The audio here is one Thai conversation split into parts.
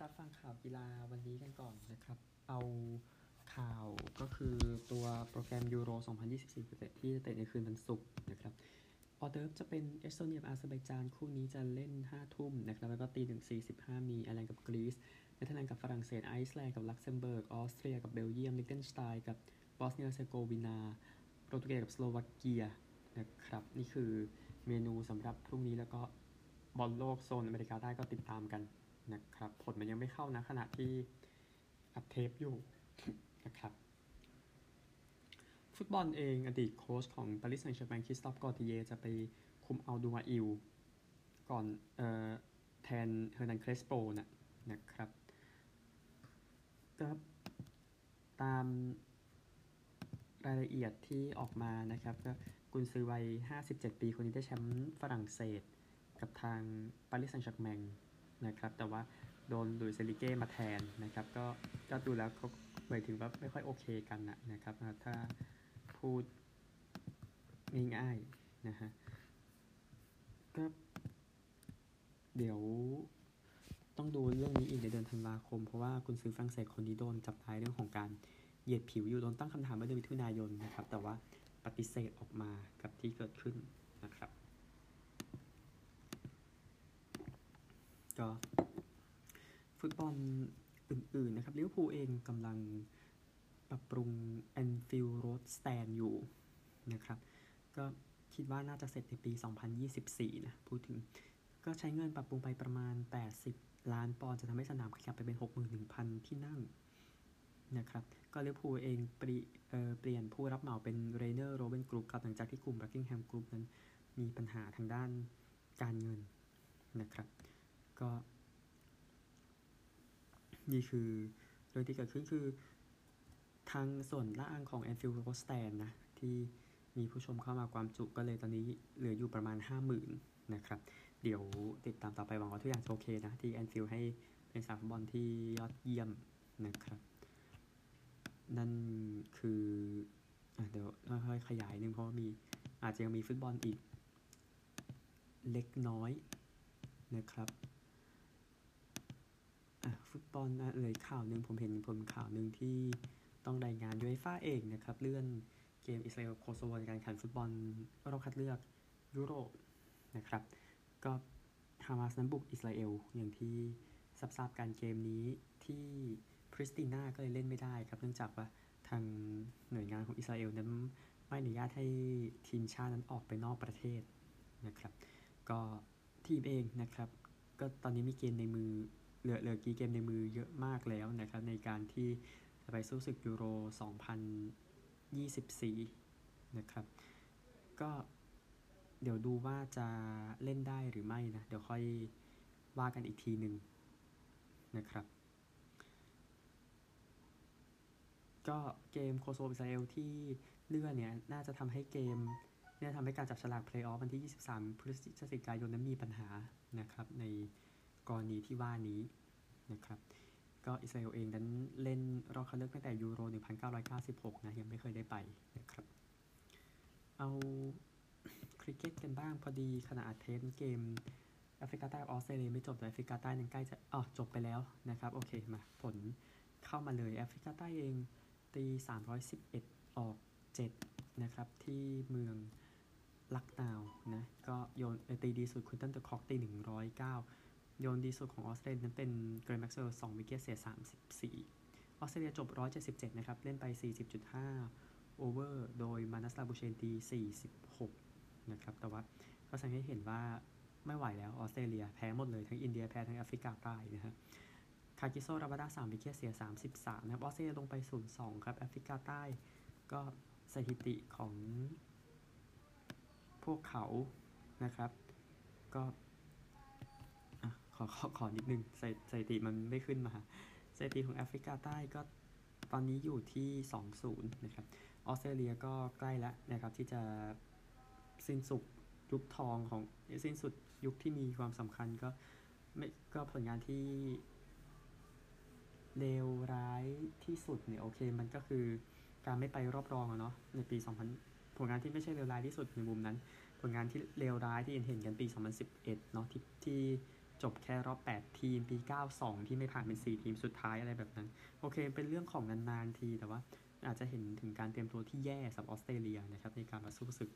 กรับฟังข่าวกีฬาวันนี้กันก่อนนะครับเอาข่าวก็คือตัวโปรแกรมยูโร2024ที่จะเตะในคืนวันศุกร์นะครับออเดิร์ฟจะเป็นเอสโตเนียอาเซอร์ไบจานคู่นี้จะเล่น 5 ทุ่มนะครับแล้วก็ตี 1:45 มีไอร์แลนด์กับกรีซเนเธอร์แลนด์กับฝรั่งเศสไอซ์แลนด์กับลักเซมเบิร์กออสเตรียกับเบลเยียมลิเทนสไตน์กับบอสเนียและเซอร์โกวินาโปรตุเกสกับสโลวาเกียนะครับนี่คือเมนูสำหรับพรุ่งนี้แล้วก็บอลโลกโซนอเมริกาใต้ก็ติดตามกันนะครับผลมันยังไม่เข้านะขณะที่อัพเทปอยู่นะครับฟุตบอลเองอดีตโค้ชของปารีสแซงต์แชร์แมงคริสตอฟกอร์ติเยจะไปคุมอัลดูวาอิลก่อนแทนเฮอร์นันเครสโปนะครับก็ตามรายละเอียดที่ออกมานะครับก็กุนซือวัย57ปีคนนี้ได้แชมป์ฝรั่งเศสกับทางปารีสแซงต์แชร์แมงนะครับแต่ว่าโดนหลุยส์เซริเก้มาแทนนะครับก็ดูแล้วเขาหมายถึงว่าไม่ค่อยโอเคกันนะครับถ้าพูดง่ายๆนะฮะก็เดี๋ยวต้องดูเรื่องนี้อีกในเดือนธันวาคมเพราะว่ากุนซือฝรั่งเศสคนนี้โดนจับท้ายเรื่องของการเหยียดผิวอยู่โดนตั้งคำถามเมื่อเดือนมิถุนายนนะครับแต่ว่าปฏิเสธออกมากับที่เกิดขึ้นนะครับก็ฟุตบอลอื่นๆนะครับลิเวอร์พูลเองกำลังปรับปรุง Anfield Road Stand อยู่นะครับก็คิดว่าน่าจะเสร็จในปี2024นะพูดถึงก็ใช้เงินปรับปรุงไปประมาณ80 ล้านปอนด์จะทำให้สนามขยับไปเป็น 61,000 ที่นั่งนะครับก็ลิเวอร์พูลเองเปลี่ยนผู้รับเหมาเป็น Rainer Robin Group ครับหลังจากที่กลุ่ม Buckingham Group นั้นมีปัญหาทางด้านการเงินนะครับก็นี่คือโดยที่เกิดขึ้นคือทางส่วนล่างของ Anfield Road Stand นะที่มีผู้ชมเข้ามาความจุก็เลยตอนนี้เหลืออยู่ประมาณ 50,000 นะครับเดี๋ยวติดตามต่อไปหวังว่าทุกอย่างจะโอเคนะที่ Anfield ให้เป็นสนามฟุตบอลที่ยอดเยี่ยมนะครับนั่นคือเดี๋ยวค่อยๆขยายนึงเพราะมีอาจจะยังมีฟุตบอลอีกเล็กน้อยนะครับฟุตบอลเลยข่าวหนึ่งผมเห็นข่าวหนึ่งที่ต้องรายงานUEFAเองนะครับเลื่อนเกมอิสราเอลกับโคโซโวในการแข่งฟุตบอลรอบคัดเลือกยุโรปนะครับก็ฮามาสนั้นบุกอิสราเอลอย่างที่ทราบกันเกมนี้ที่พริสติน่าก็เลยเล่นไม่ได้ครับเนื่องจากว่าทางหน่วยงานของอิสราเอลนั้นไม่อนุญาตให้ทีมชาตินั้นออกไปนอกประเทศนะครับก็ทีมเองนะครับก็ตอนนี้มีเกมในมือเหลือกี่เกมในมือเยอะมากแล้วนะครับในการที่จะไปสู้ศึกยูโร2024นะครับก็เดี๋ยวดูว่าจะเล่นได้หรือไม่นะเดี๋ยวค่อยว่ากันอีกทีหนึ่งนะครับก็เกมโคโซโวอิสราเอลที่เลื่อนเนี่ยน่าจะทำให้เกมเนี่ยทำให้การจับฉลากเพลย์ออฟวันที่23 พฤศจิกายนนั้นมีปัญหานะครับในกรณีที่ว่านี้นะครับก็อิสราเอลเองนั้นเล่นรอบคัดเลือกตั้งแต่ยูโร1996นะยังไม่เคยได้ไปนะครับเอาคริกเก็ตกันบ้างพอดีขณะอัดเทปเกมแอฟริกาใต้ออสเตรเลียไม่จบแต่แอฟริกาใต้นั้นใกล้จะจบไปแล้วนะครับโอเคมาผลเข้ามาเลยแอฟริกาใต้เองตี311ออก7นะครับที่เมืองลักนาวนะก็โยนตีดีสุดคุณตันเดอะคล็อกตี109โยนดีสุดของออสเตรเลียนั้นเป็นเกรนแม็กซ์เวลล์2วิกเก็ตเสีย34ออสเตรเลียจบ177นะครับเล่นไป 40.5 โอเวอร์โดยมานัสลาบูเชนตี46นะครับแต่ว่าก็แสดงให้เห็นว่าไม่ไหวแล้วออสเตรเลียแพ้หมดเลยทั้งอินเดียแพ้ทั้งแอฟริกาใต้นะฮะคากิโซราบาดา3วิกเก็ตเสีย33นะครับออสเตรเลียลงไป 0-2 ครับแอฟริกาใต้ก็สถิติของพวกเขานะครับก็ขอนิดนึงสถิติมันไม่ขึ้นมาสถิติของแอฟริกาใต้ก็ตอนนี้อยู่ที่ 2-0 นะครับออสเตรเลียก็ใกล้แล้วนะครับที่จะสิ้นสุดยุคทองของสิ้นสุดยุคที่มีความสำคัญก็ผลงานที่เลวร้ายที่สุดเนี่ยโอเคมันก็คือการไม่ไปรอบรองอะเนาะในปี2000ผลงานที่ไม่ใช่เลวร้ายที่สุดในมุมนั้นผลงานที่เลวร้ายที่เห็นกันปี2011เนาะที่ จบแค่รอบ8ทีมปี92ที่ไม่ผ่านเป็น4ทีมสุดท้ายอะไรแบบนั้นโอเคเป็นเรื่องของนานๆทีแต่ว่าอาจจะเห็นถึงการเตรียมตัวที่แย่สำหรับออสเตรเลียนะครับในการมาสู้ศึก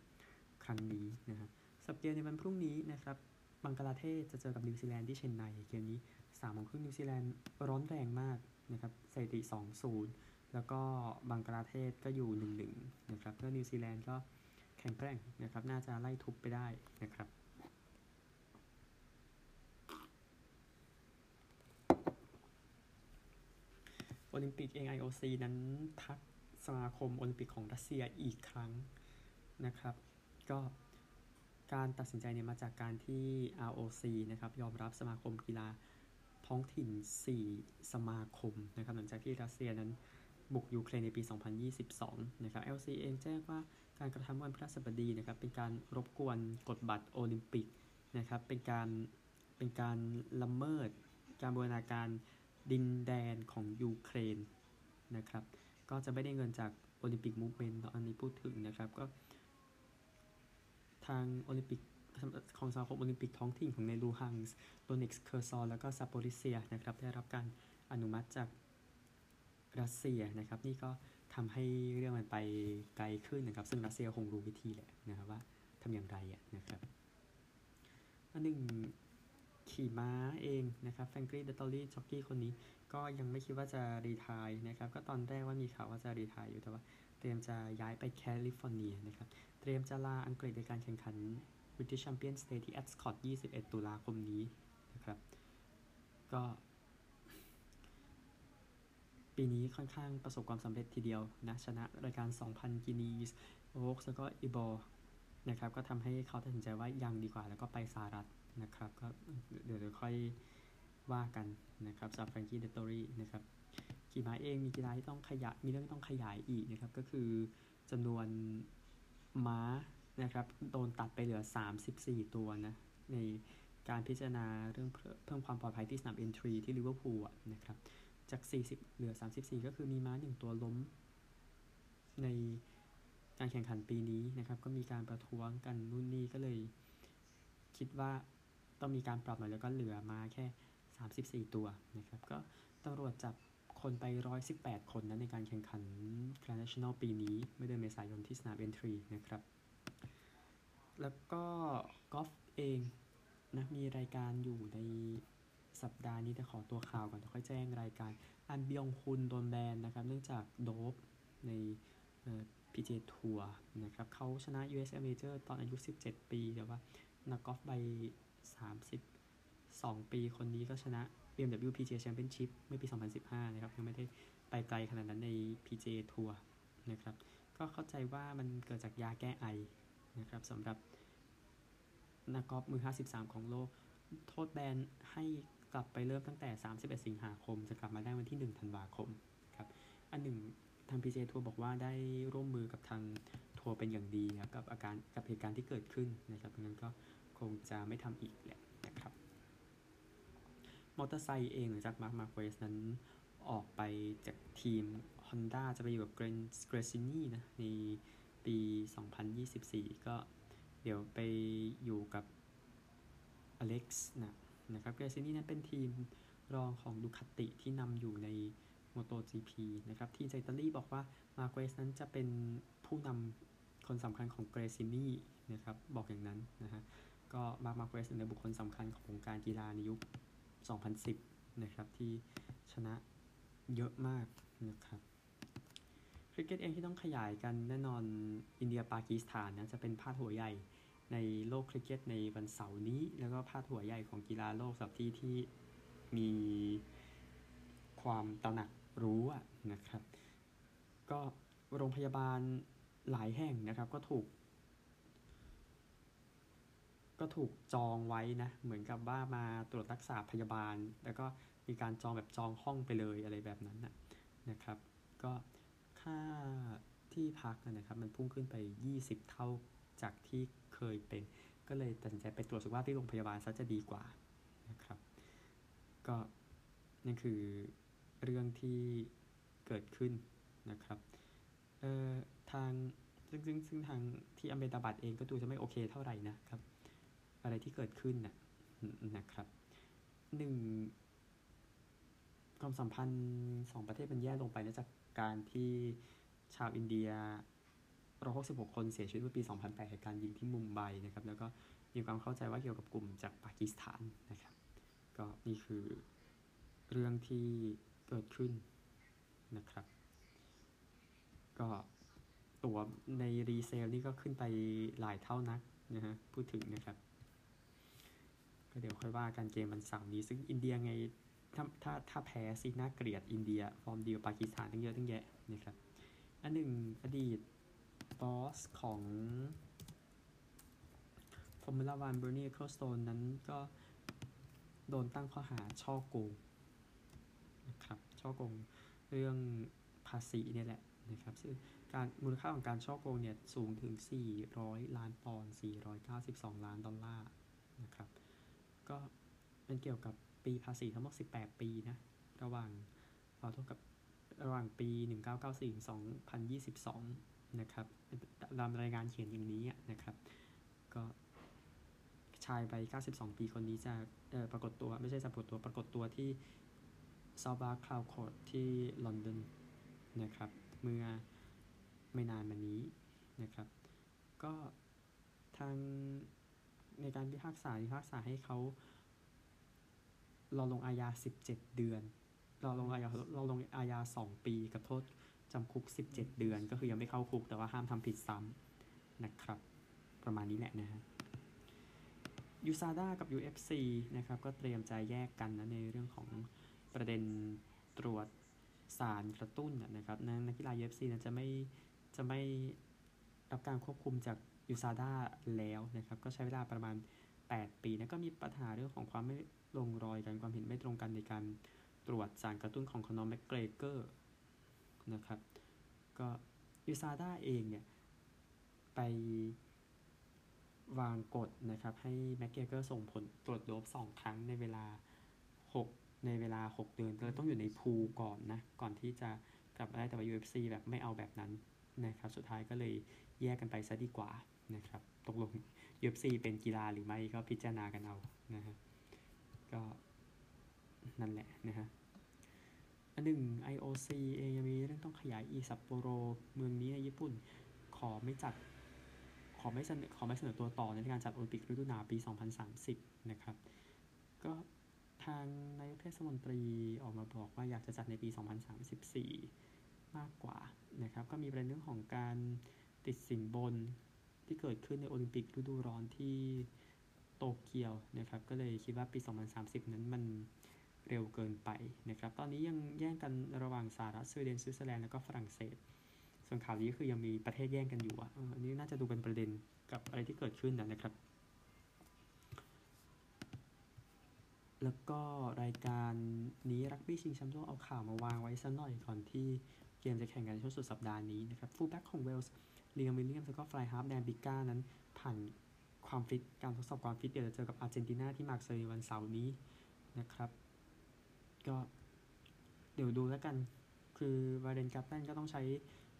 ครั้งนี้นะครับสัปดาห์ในวันพรุ่งนี้นะครับบังกลาเทศจะเจอกับนิวซีแลนด์ที่เชนไนเกมนี้ 3:30 น.นิวซีแลนด์ร้อนแรงมากนะครับสถิติ 2-0 แล้วก็บังกลาเทศก็อยู่ 1-1 นะครับแล้วนิวซีแลนด์ก็แข็งแกร่งนะครับน่าจะไล่ทุบไปได้นะครับโอลิมปิกเอง IOC นั้นทักสมาคมโอลิมปิกของรัสเซียอีกครั้งนะครับก็การตัดสินใจเนี่ยมาจากการที่ ROC นะครับยอมรับสมาคมกีฬาท้องถิ่น4สมาคมนะครับหลังจากที่รัสเซียนั้นบุกยูเครนในปี2022นะครับ LC เองแจ้งว่าการกระทำวันพฤหัสบดีนะครับเป็นการรบกวนกฎบัตรโอลิมปิกนะครับเป็นการละเมิดการบูรณาการดินแดนของยูเครนนะครับก็จะไม่ได้เงินจากโอลิมปิกมูฟเมนต์อันนี้พูดถึงนะครับก็ทางโอลิมปิกของสมาคมโอลิมปิกท้องถิ่นของในลูฮังส์โดเนตส์เคอร์ซอนแล้วก็ซาโปริเซียนะครับได้รับการอนุมัติจากรัสเซียนะครับนี่ก็ทำให้เรื่องมันไปไกลขึ้นนะครับซึ่งรัสเซียคงรู้วิธีแหละนะครับว่าทำอย่างไรนะครับอันหนึ่งขี่ม้าเองนะครับแฟรงกี้เดตอรี่จ็อกกี้คนนี้ก็ยังไม่คิดว่าจะรีไทร์นะครับก็ตอนแรกว่ามีข่าวว่าจะรีไทร์อยู่แต่ว่าเตรียมจะย้ายไปแคลิฟอร์เนียนะครับเตรียมจะลาอังกฤษในการแข่งขัน British Champions Day ที่แอสคอต21ตุลาคมนี้นะครับก็ปีนี้ค่อนข้างประสบความสำเร็จทีเดียวนะชนะรายการ 2,000 กินีสโอ๊กแล้วก็อีบอร์นะครับก็ทำให้เขาตัดสินใจว่ายังดีกว่าแล้วก็ไปสหรัฐนะครับก็เดี๋ยวค่อยว่ากันนะครับจากแฟรงกี้เดตตอรี่นะครับกีฬาเองมีกีฬาที่ต้องขยายมีเรื่องที่ต้องขยายอีกนะครับก็คือจำนวนม้านะครับโดนตัดไปเหลือ34ตัวนะในการพิจารณาเรื่องเพิ่มความปลอดภัยที่สนาม Aintree ที่ลิเวอร์พูลนะครับจาก40เหลือ34ก็คือมีม้า1ตัวล้มในการแข่งขันปีนี้นะครับก็มีการประท้วงกันนู่นนี่ก็เลยคิดว่าต้องมีการปรับหน่อยแล้วก็เหลือมาแค่34ตัวนะครับก็ตำรวจจับคนไป118คนนะในการแข่งขัน Grand National ปีนี้เมื่อเดือนเมษายนที่สนาม Aintree นะครับแล้วก็กอล์ฟเองนะมีรายการอยู่ในสัปดาห์นี้แต่ขอตัวข่าวก่อนจะค่อยแจ้งรายการอันเบียงคุนโดนแบนนะครับเนื่องจากโดปในPGA Tour นะครับเขาชนะ US Amateur ตอนอายุ17ปีแต่ว่านักกอล์ฟใบ32ปีคนนี้ก็ชนะ BMW PGA Championship เมื่อปี2015นะครับยังไม่ได้ไปไกลขนาดนั้นใน PGA Tour นะครับก็เข้าใจว่ามันเกิดจากยาแก้ไอนะครับสำหรับนักกอล์ฟมือ53ของโลกโทษแบนให้กลับไปเริ่มตั้งแต่31สิงหาคมจะกลับมาได้วันที่1ธันวาคมครับอันหนึ่งทาง PGA Tour บอกว่าได้ร่วมมือกับทางทัวร์เป็นอย่างดีนะกับอาการกับเหตุการณ์ที่เกิดขึ้นนะครับงั้นก็คงจะไม่ทำอีกแหละนะครับมอเตอร์ไซค์เองหลังจากมาร์คเวสนั้นออกไปจากทีม Honda จะไปอยู่กับ Gresini นะในปี2024ก็เดี๋ยวไปอยู่กับอเล็กซ์นะครับ Gresini นั้นเป็นทีมรองของ Ducati ที่นำอยู่ใน MotoGP นะครับทีมจากอิตาลีบอกว่ามาร์คเวสนั้นจะเป็นผู้นำคนสำคัญของ Gresini นะครับบอกอย่างนั้นนะฮะก็มาร์คเวสเป็นบุคคลสำคัญของวงการกีฬาในยุค2010นะครับที่ชนะเยอะมากนะครับคริกเก็ตเองที่ต้องขยายกันแน่นอนอินเดียปากีสถานนะจะเป็นพาดหัวใหญ่ในโลกคริกเก็ตในวันเสาร์นี้แล้วก็พาดหัวใหญ่ของกีฬาโลกสำหรับที่มีความตระหนักรู้นะครับก็โรงพยาบาลหลายแห่งนะครับก็ถูกจองไว้นะเหมือนกับว่ามาตรวจรักษาพยาบาลแล้วก็มีการจองแบบจองห้องไปเลยอะไรแบบนั้นนะครับก็ค่าที่พักนะครับมันพุ่งขึ้นไป20เท่าจากที่เคยเป็นก็เลยตัดสินใจไปตรวจสุขภาพที่โรงพยาบาลซะจะดีกว่านะครับก็นั่นคือเรื่องที่เกิดขึ้นนะครับทางซึ่งทางที่อเมริกาบัตรเองก็ดูจะไม่โอเคเท่าไหร่นะครับอะไรที่เกิดขึ้นนะครับ หนึ่งความสัมพันธ์สองประเทศมันแย่ลงไปเนื่องจากการที่ชาวอินเดีย166คนเสียชีวิตเมื่อปี2008จากการยิงที่มุมไบนะครับแล้วก็มีความเข้าใจว่าเกี่ยวกับกลุ่มจากปากีสถานนะครับก็นี่คือเรื่องที่เกิดขึ้นนะครับก็ตั๋วในรีเซลนี่ก็ขึ้นไปหลายเท่านักนะฮะพูดถึงนะครับก็เดี๋ยวค่อยว่ากันเกมวันเสาร์นี้ซึ่งอินเดียไงถ้าแพ้สิน่าเกลียดอินเดียฟอร์มดีกว่าปากีสถานตั้งเยอะตั้งแยะนะครับอันหนึ่งอดีตบอสของ Formula 1 Bernie Ecclestone นั้นก็โดนตั้งข้อหาช่อโกงนะครับช่อโกงเรื่องภาษีเนี่ยแหละนะครับซึ่งการมูลค่าของการช่อโกงเนี่ยสูงถึง$400 ล้าน$492 ล้านนะครับก็เป็นเกี่ยวกับปีภาษีทั้งหมด18ปีนะระหว่างปี1994ถึง2022นะครับตามรายงานเขียนอย่างนี้นะครับก็ชายวัย92ปีคนนี้จะปรากฏตัวที่ซาวบาร์คลาวคอร์ทที่ลอนดอนนะครับเมื่อไม่นานมานี้นะครับก็ทางในการพิพากษาให้เขารอลงอาญา17เดือนรอลงอาญา2ปีกับโทษจำคุก17เดือนก็คือยังไม่เข้าคุกแต่ว่าห้ามทำผิดซ้ำนะครับประมาณนี้แหละนะฮะยูซาด้ากับ UFC นะครับก็เตรียมจะแยกกันนะในเรื่องของประเด็นตรวจสารกระตุ้นนะครับนักกีฬา UFC นะจะไม่รับการควบคุมจากยูซาด้าแล้วนะครับก็ใช้เวลาประมาณ8ปีนะก็มีปัญหาเรื่องของความไม่ลงรอยกันความเห็นไม่ตรงกันในการตรวจสารกระตุ้นของคอนอร์แมคเกรเกอร์นะครับก็ยูซาด้าเองเนี่ยไปวางกฎนะครับให้แมคเกรเกอร์ส่งผลตรวจโดป2ครั้งในเวลา6เดือนก็ต้องอยู่ในพูลก่อนนะก่อนที่จะกลับมาได้แต่ว่า UFC แบบไม่เอาแบบนั้นนะครับสุดท้ายก็เลยแยกกันไปซะดีกว่านะครับตกลง UFC เป็นกีฬาหรือไม่ก็พิจารณากันเอานะฮะก็นั่นแหละนะฮะอันหนึ่ง IOC เองยังมีเรื่องต้องขยายอีซัปโปโรเมืองนี้ในญี่ปุ่นขอไม่เสนอตัวต่อในการจัดโอลิมปิกฤดูหนาวปี2030นะครับก็ทางนายกเทศมนตรีออกมาบอกว่าอยากจะจัดในปี2034มากกว่านะครับก็มีประเด็นเรื่องของการติดสินบนที่เกิดขึ้นในโอลิมปิกฤดูร้อนที่โตเกียวนะครับก็เลยคิดว่าปี2030นั้นมันเร็วเกินไปนะครับตอนนี้ยังแย่งกันระหว่างสหรัฐสวีเดนสวิตเซอร์แลนด์แล้วก็ฝรั่งเศสส่วนข่าวนี้คือยังมีประเทศแย่งกันอยู่อันนี้น่าจะดูเป็นประเด็นกับอะไรที่เกิดขึ้นนะครับแล้วก็รายการนี้รักบี้ชิงแชมป์โลกเอาข่าวมาวางไว้สักหน่อยก่อนที่เกมจะแข่งกันในช่วงสุดสัปดาห์นี้นะครับฟูลแบ็กของเวลส์เลียมวิลเลียมแล้วก็ฟลายฮาร์ฟแดนบิก้านั้นผ่านความฟิตการทดสอบความฟิตเดี๋ยวจะเจอกับอาร์เจนตินาที่มาร์เซย์วันเสาร์นี้นะครับก็เดี๋ยวดูแล้วกันคือวาเดนกัปตันก็ต้องใช้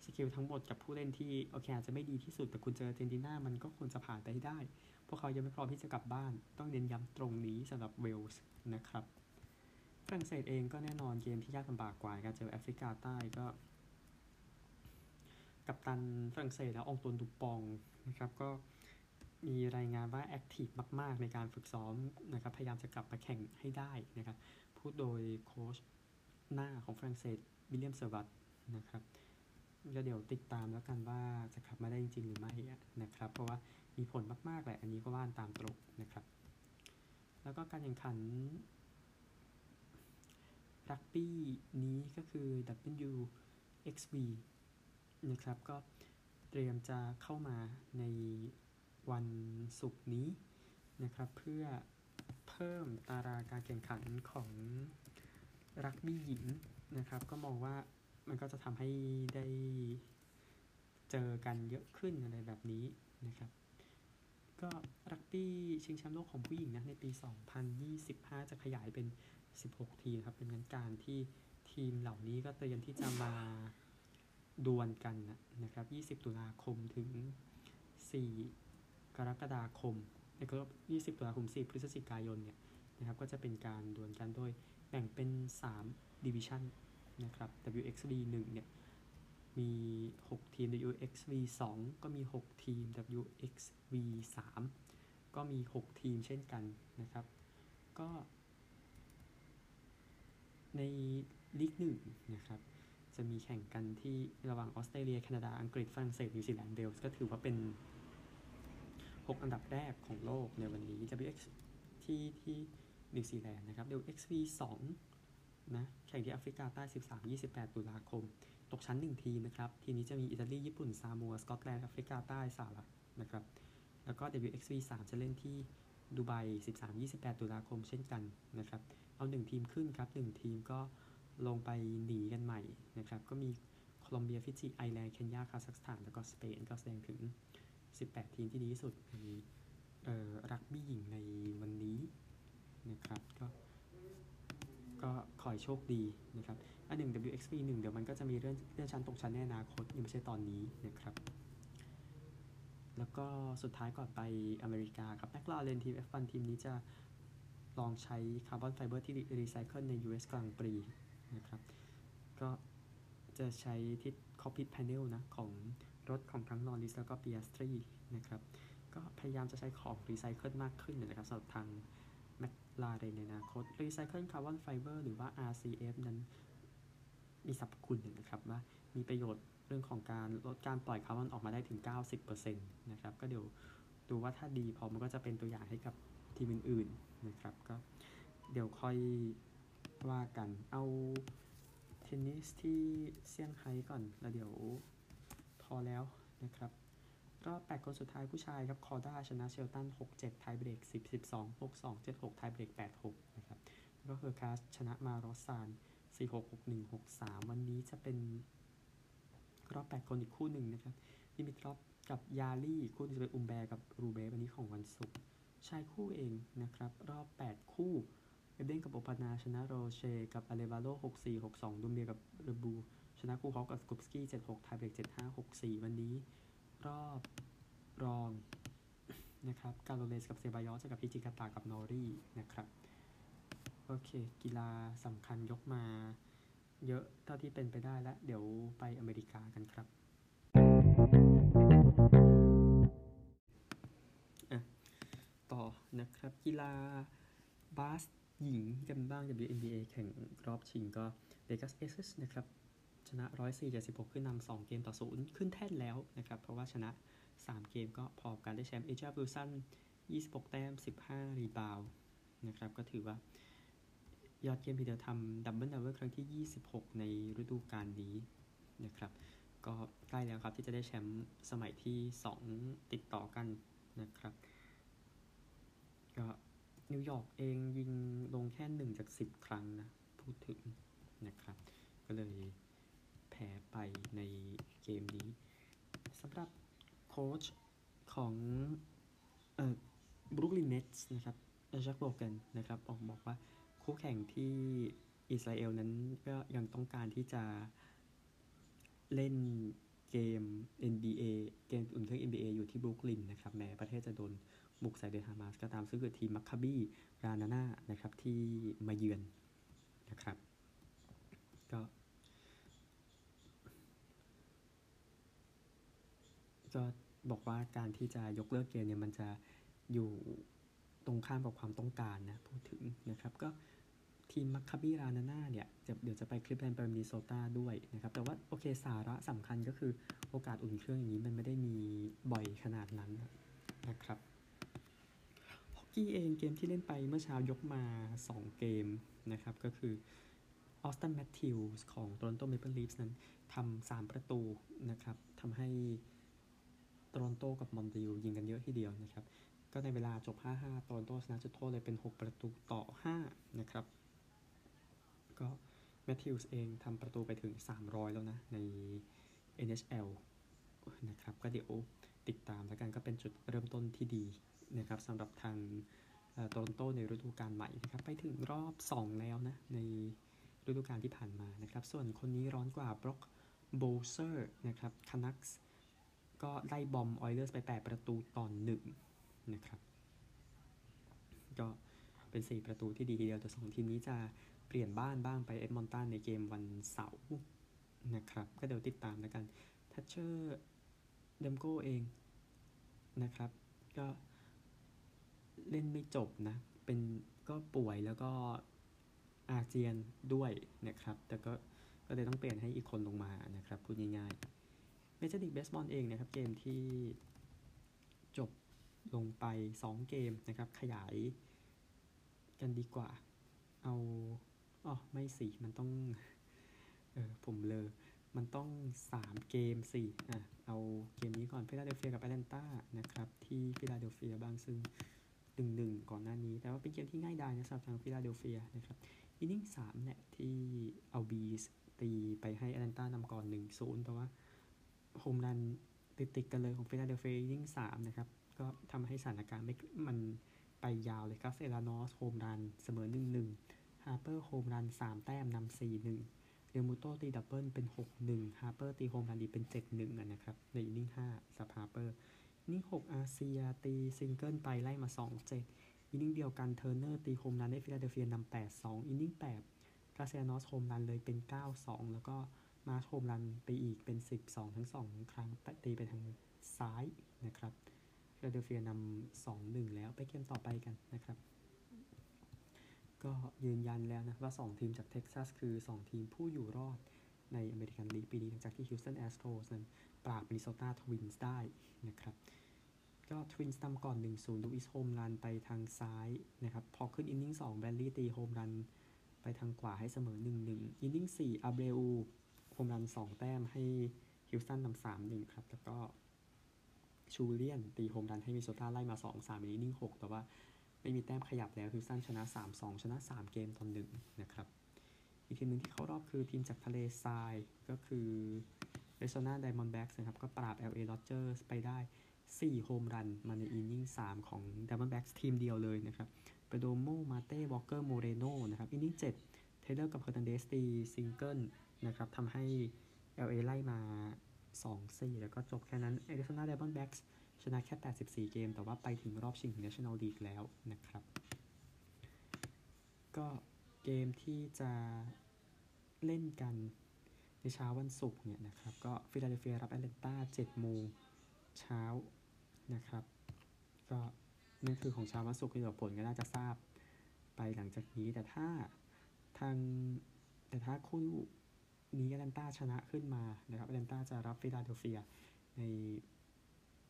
สกิลทั้งหมดกับผู้เล่นที่โอเคอาจจะไม่ดีที่สุดแต่คุณเจออาร์เจนตินามันก็ควรจะผ่านไปได้พวกเขายังไม่พร้อมที่จะกลับบ้านต้องเน้นย้ำตรงนี้สำหรับเวลส์นะครับฝรั่งเศสเองก็แน่นอนเกมที่ยากลำบากกว่าการเจอแอฟริกาใต้ก็กัปตันฝรั่งเศสแล้วองตวนดูปองนะครับก็มีรายงานว่าแอคทีฟมากๆในการฝึกซ้อมนะครับพยายามจะกลับมาแข่งให้ได้นะครับพูดโดยโค้ชหน้าของฝรั่งเศสวิลเลียมเซอร์วัตนะครับก็เดี๋ยวติดตามแล้วกันว่าจะกลับมาได้จริงหรือไม่นะครับเพราะว่ามีผลมากๆแหละอันนี้ก็ว่านตามตรงนะครับแล้วก็การแข่งขันรักบี้นี้ก็คือ WXV นะครับก็เตรียมจะเข้ามาในวันศุกร์นี้นะครับเพื่อเพิ่มตารางการแข่งขันของรักบี้หญิงนะครับก็มองว่ามันก็จะทำให้ได้เจอกันเยอะขึ้นอะไรแบบนี้นะครับก็รักบี้ชิงแชมป์โลกของผู้หญิงนะในปี2025จะขยายเป็น16ทีมครับเป็นการที่ทีมเหล่านี้ก็เตรียมที่จะมาดวลกันนะครับ20ตุลาคมถึง4กรกฎาคมในครบ20ตุลาคม4พฤศจิกายนเนี่ย นะครับก็จะเป็นการดวลกันโดยแบ่งเป็น3 division นะครับ WXV 1เนี่ยมี6ทีม WXV 2ก็มี6ทีม WXV 3ก็มี6ทีมเช่นกันนะครับก็ในลีก1นะครับจะมีแข่งกันที่ระหว่างออสเตรเลียแคนาดาอังกฤษฝรั่งเศสนิวซีแลนด์เวลส์ก็ถือว่าเป็น6อันดับแรกของโลกในวันนี้ WX ที่นิวซีแลนด์นะครับ WXV 2นะแข่งที่แอฟริกาใต้ 13-28 ตุลาคมตกชั้น1ทีมนะครับทีนี้จะมีอิตาลีญี่ปุ่นซามัวสกอตแลนด์แอฟริกาใต้สหรัฐนะครับแล้วก็ WXV 3จะเล่นที่ดูไบ 13-28 ตุลาคมเช่นกันนะครับเอา1ทีมขึ้นครับ1ทีมก็ลงไปหนีกันใหม่นะครับก็มีโคลอมเบียฟิจิไอร์แลนด์เคนยาคาซัคสถานแล้วก็สเปนก็แสดงถึง18ทีมที่ดีที่สุดในรักบี้หญิงในวันนี้นะครับก็ขอให้โชคดีนะครับอันหนึ่ง WXV 1เดี๋ยวมันก็จะมีเรื่องชั้นตกชั้นในอนาคตยังไม่ใช่ตอนนี้นะครับแล้วก็สุดท้ายก่อนไปอเมริกาครับ McLaren ทีม F1 ทีมนี้จะลองใช้คาร์บอนไฟเบอร์ที่รีไซเคิลใน US Grand Prix นะครับก็จะใช้ที่ cockpit panel นะของรถของทั้ง Norris แล้วก็ Piastri นะครับก็พยายามจะใช้ของรีไซเคิลมากขึ้นนะครับสำหรับทาง McLaren ในอนาคตรีไซเคิลคาร์บอนไฟเบอร์หรือว่า RCF นั้นมีสรรพคุณนะครับว่ามีประโยชน์เรื่องของการลดการปล่อยคาร์บอนออกมาได้ถึง 90% นะครับก็เดี๋ยวดูว่าถ้าดีพอมันก็จะเป็นตัวอย่างให้กับทีมอื่นๆนะครับก็เดี๋ยวค่อยว่ากันเอาเทนนิสที่เซี่ยงไฮ้ก่อนแล้วเดี๋ยวพอแล้วนะครับรอบ8คนสุดท้ายผู้ชายครับคอด้าชนะเชลตัน 6-7 ไทยเบรก 10-12 6-2 7-6 ไทยเบรก 8-6 นะครับแล้วก็เฮอร์คาสชนะมารอสซาน 4-6 6-1 6-3 วันนี้จะเป็นรอบ8คนอีกคู่หนึ่งนะครับดิมิทรอฟกับยาลี่คู่นี้จะเป็นอุมแบร์กับรูเบฟวันนี้ของวันศุกร์ชายคู่เองนะครับรอบ8คู่เอเดนกับโอปานาชนะโรเชกับอเลวาโล 6-4 6-2 ดุมเบียกับเรบูชนะคู่ฮอกกับสกุปสกี้ 7-6 ไทยเบรก 7-5 6-4 วันนี้รอบรองนะครับกาโลเลสกับเซบายอสกับพิจิกาตากับนอรี่นะครับโอเคกีฬาสำคัญยกมาเยอะเท่าที่เป็นไปได้แล้วเดี๋ยวไปอเมริกากันครับต่อนะครับกีฬาบาสหญิงกันบ้าง WNBA แข่งรอบชิงก็ Pegasus นะครับชนะ 104-76 ขึ้นนำ2เกมต่อ0ขึ้นแท่นแล้วนะครับเพราะว่าชนะ3เกมก็พอกันได้แชมป์ Elijah Busan 26 แต้ม 15 รีบาวด์นะครับก็ถือว่ายอดเยี่ยมที่เธอทำดับเบิลครั้งที่26ในฤดูกาลนี้นะครับก็ใกล้แล้วครับที่จะได้แชมป์สมัยที่2ติดต่อกันนะครับก็นิวยอร์กเองยิงลงแค่1จาก10ครั้งนะพูดถึงนะครับก็เลยแพ้ไปในเกมนี้สำหรับโค้ชของบรูคลินเน็ตส์นะครับแจ็คโบกันนะครับออกบอกว่าคู่แข่งที่อิสราเอลนั้นก็ยังต้องการที่จะเล่นเกม NBA เกมอุ่นเครื่อง NBA อยู่ที่บรุกลินนะครับแม้ประเทศจะโดนบุกใส่โดยฮามาสก็ตามซึ่งคือทีมมัคคาบีรานาน่านะครับที่มาเยือนนะครับก็บอกว่าการที่จะยกเลิกเกมเนี่ยมันจะอยู่ตรงข้ามกับความต้องการนะพูดถึงนะครับก็ทีมมัคคาบีรานาน่าเนี่ยเดี๋ยวจะไปคลิปแลนด์ไปมินนิโซตาด้วยนะครับแต่ว่าโอเคสาระสำคัญก็คือโอกาสอุ่นเครื่องอย่างนี้มันไม่ได้มีบ่อยขนาดนั้นนะครับฮอกกี้เองเกมที่เล่นไปเมื่อเช้ายกมา2เกมนะครับก็คือออสตันแมทธิวส์ของโตรอนโตเมเปิลลีฟส์นั้นทำ3ประตูนะครับทำให้โตรอนโตกับมอนทรีออลยิงกันเยอะทีเดียวนะครับก็ในเวลาจบ 5-5 โตรอนโตชนะจุดโทษเลยเป็น6ประตูต่อ5นะครับก็แมทธิวส์เองทำประตูไปถึง300แล้วนะใน NHL นะครับก็เดี๋ยวติดตามแล้วกันก็เป็นจุดเริ่มต้นที่ดีนะครับสำหรับทางโตรอนโตในฤดูกาลใหม่นะครับไปถึงรอบ2แล้วนะในฤดูกาลที่ผ่านมานะครับส่วนคนนี้ร้อนกว่าบล็อกโบเซอร์นะครับคานักส์ก็ไล่บอมออยเลอร์สไป8ประตูต่อ1นะครับก็ เป็น4ประตูที่ดีทีเดียวแต่2ทีมนี้จะเปลี่ยนบ้านบ้างไปเอ็ดมอนตันในเกมวันเสาร์นะครับก็เดี๋ยวติดตามแล้วกันทัชเชอร์เดมโก้เองนะครับก็เล่นไม่จบนะเป็นก็ป่วยแล้วก็อาเจียนด้วยนะครับแต่ก็เลยต้องเปลี่ยนให้อีกคนลงมานะครับพูดง่ายๆเมเจอร์ลีกเบสบอลเองนะครับเกมที่จบลงไป2เกมนะครับขยายกันดีกว่าเอาอ๋อไม่สิมันต้องผมเลอมันต้อง3เกมสิเอาเกมนี้ก่อนPhiladelphiaกับ Atlanta นะครับที่Philadelphiaบ้างซึ่ง 1-1 ก่อนหน้านี้แต่ว่าเป็นเกมที่ง่ายดายนะสำหรับทางPhiladelphiaนะครับอินนิ่ง3เนี่ยที่Albiesตีไปให้ Atlanta นำก่อน 1-0 แต่ว่าโฮมรันติดกันเลยของPhiladelphiaอินนิ่ง3นะครับก็ทำให้สถานการณ์มันไปยาวเลยครับเซรานอสโฮมรันเสมอ 1-1 ฮาร์เปอร์โฮมรัน3แต้มนำ 4-1เรียมูโต้ตีดับเบิลเป็น 6-1 ฮาร์เปอร์ตีโฮมรันดีเป็น 7-1 นะครับในอินนิ่ง5ซับฮาร์เปอร์นี่6อาเซียตีซิงเกิลไปไล่มา 2-7 อินนิ่งเดียวกันเทอร์เนอร์ตีโฮมรันได้ฟิลาเดลเฟียนำ 8-2 อินนิ่ง8กาเซียนอสโฮมรันเลยเป็น 9-2 แล้วก็มาร์ชโฮมรันไปอีกเป็น 10-2 ทั้ง2ครั้งตีไปทางซ้ายนะครับฟิลาเดลเฟียนำ 2-1 แล้วไปเกมต่อไปกันนะครับก็ยืนยันแล้วนะว่า2ทีมจากเท็กซัสคือ2ทีมผู้อยู่รอดในอเมริกันลีกปีนี้หลังจากที่ฮิวสตันแอสโตรสนั้นปราบมินนิโซตาทวินส์ได้นะครับก็ทวินส์นำก่อน 1-0 ลูอิสโฮมรันไปทางซ้ายนะครับพอขึ้นอินนิ่ง2แบรนลี่ตีโฮมรันไปทางขวาให้เสมอ 1-1 อินนิ่ง4อาเบรอูโฮมรัน2แต้มให้ฮิวสตันนำ 3-1 ครับแล้วก็ชูเลียนตีโฮมรันให้มินนิโซตาไล่มา 2-3 อินนิ่ง6แต่ว่าไม่มีแต้มขยับแล้วฮิวสตันชนะ 3-2 ชนะ3เกมต่อ1นะครับอีกทีมนึงที่เข้ารอบคือทีมจากทะเลทรายก็คือ Arizona Diamondbacks นะครับก็ปราบ LA Dodgers ไปได้4โฮมรันมาในอินนิ่ง3ของ Diamondbacks ทีมเดียวเลยนะครับเปโดโมมาเต้วอลเกอร์โมเรโนนะครับอินนิ่ง7เทเลอร์กับเฮอร์นันเดสตีซิงเกิลนะครับทำให้ LA ไล่มา 2-4 แล้วก็จบแค่นั้น Arizona Diamondbacksชนะแค่84เกมแต่ว่าไปถึงรอบชิงของ National League แล้วนะครับก็เกมที่จะเล่นกันในเช้าวันศุกร์เนี่ยนะครับก็ Philadelphia รับ Atlanta 7:00 น.นะครับก็นั่นคือของเช้าวันศุกร์ที่ผลก็น่าจะทราบไปหลังจากนี้แต่ถ้าคู่นี้ Atlanta ชนะขึ้นมานะครับ Atlanta จะรับ Philadelphia ใน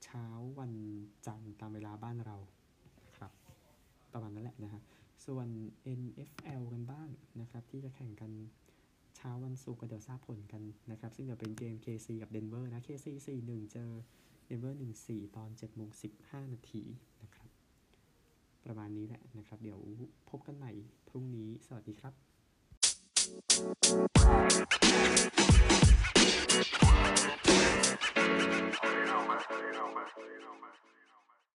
เช้าวันจันทร์ตามเวลาบ้านเราครับประมาณนั้นแหละนะฮะส่วน NFL กันบ้างนะครับที่จะแข่งกันเช้าวันศุกร์ก็เดี๋ยวทราบผลกันนะครับซึ่งเดี๋ยวเป็นเกม KC กับ Denver นะ KC 4-1 เจอ Denver 1-4 ตอน 7:15 นาทีนะครับประมาณนี้แหละนะครับเดี๋ยวพบกันใหม่พรุ่งนี้สวัสดีครับ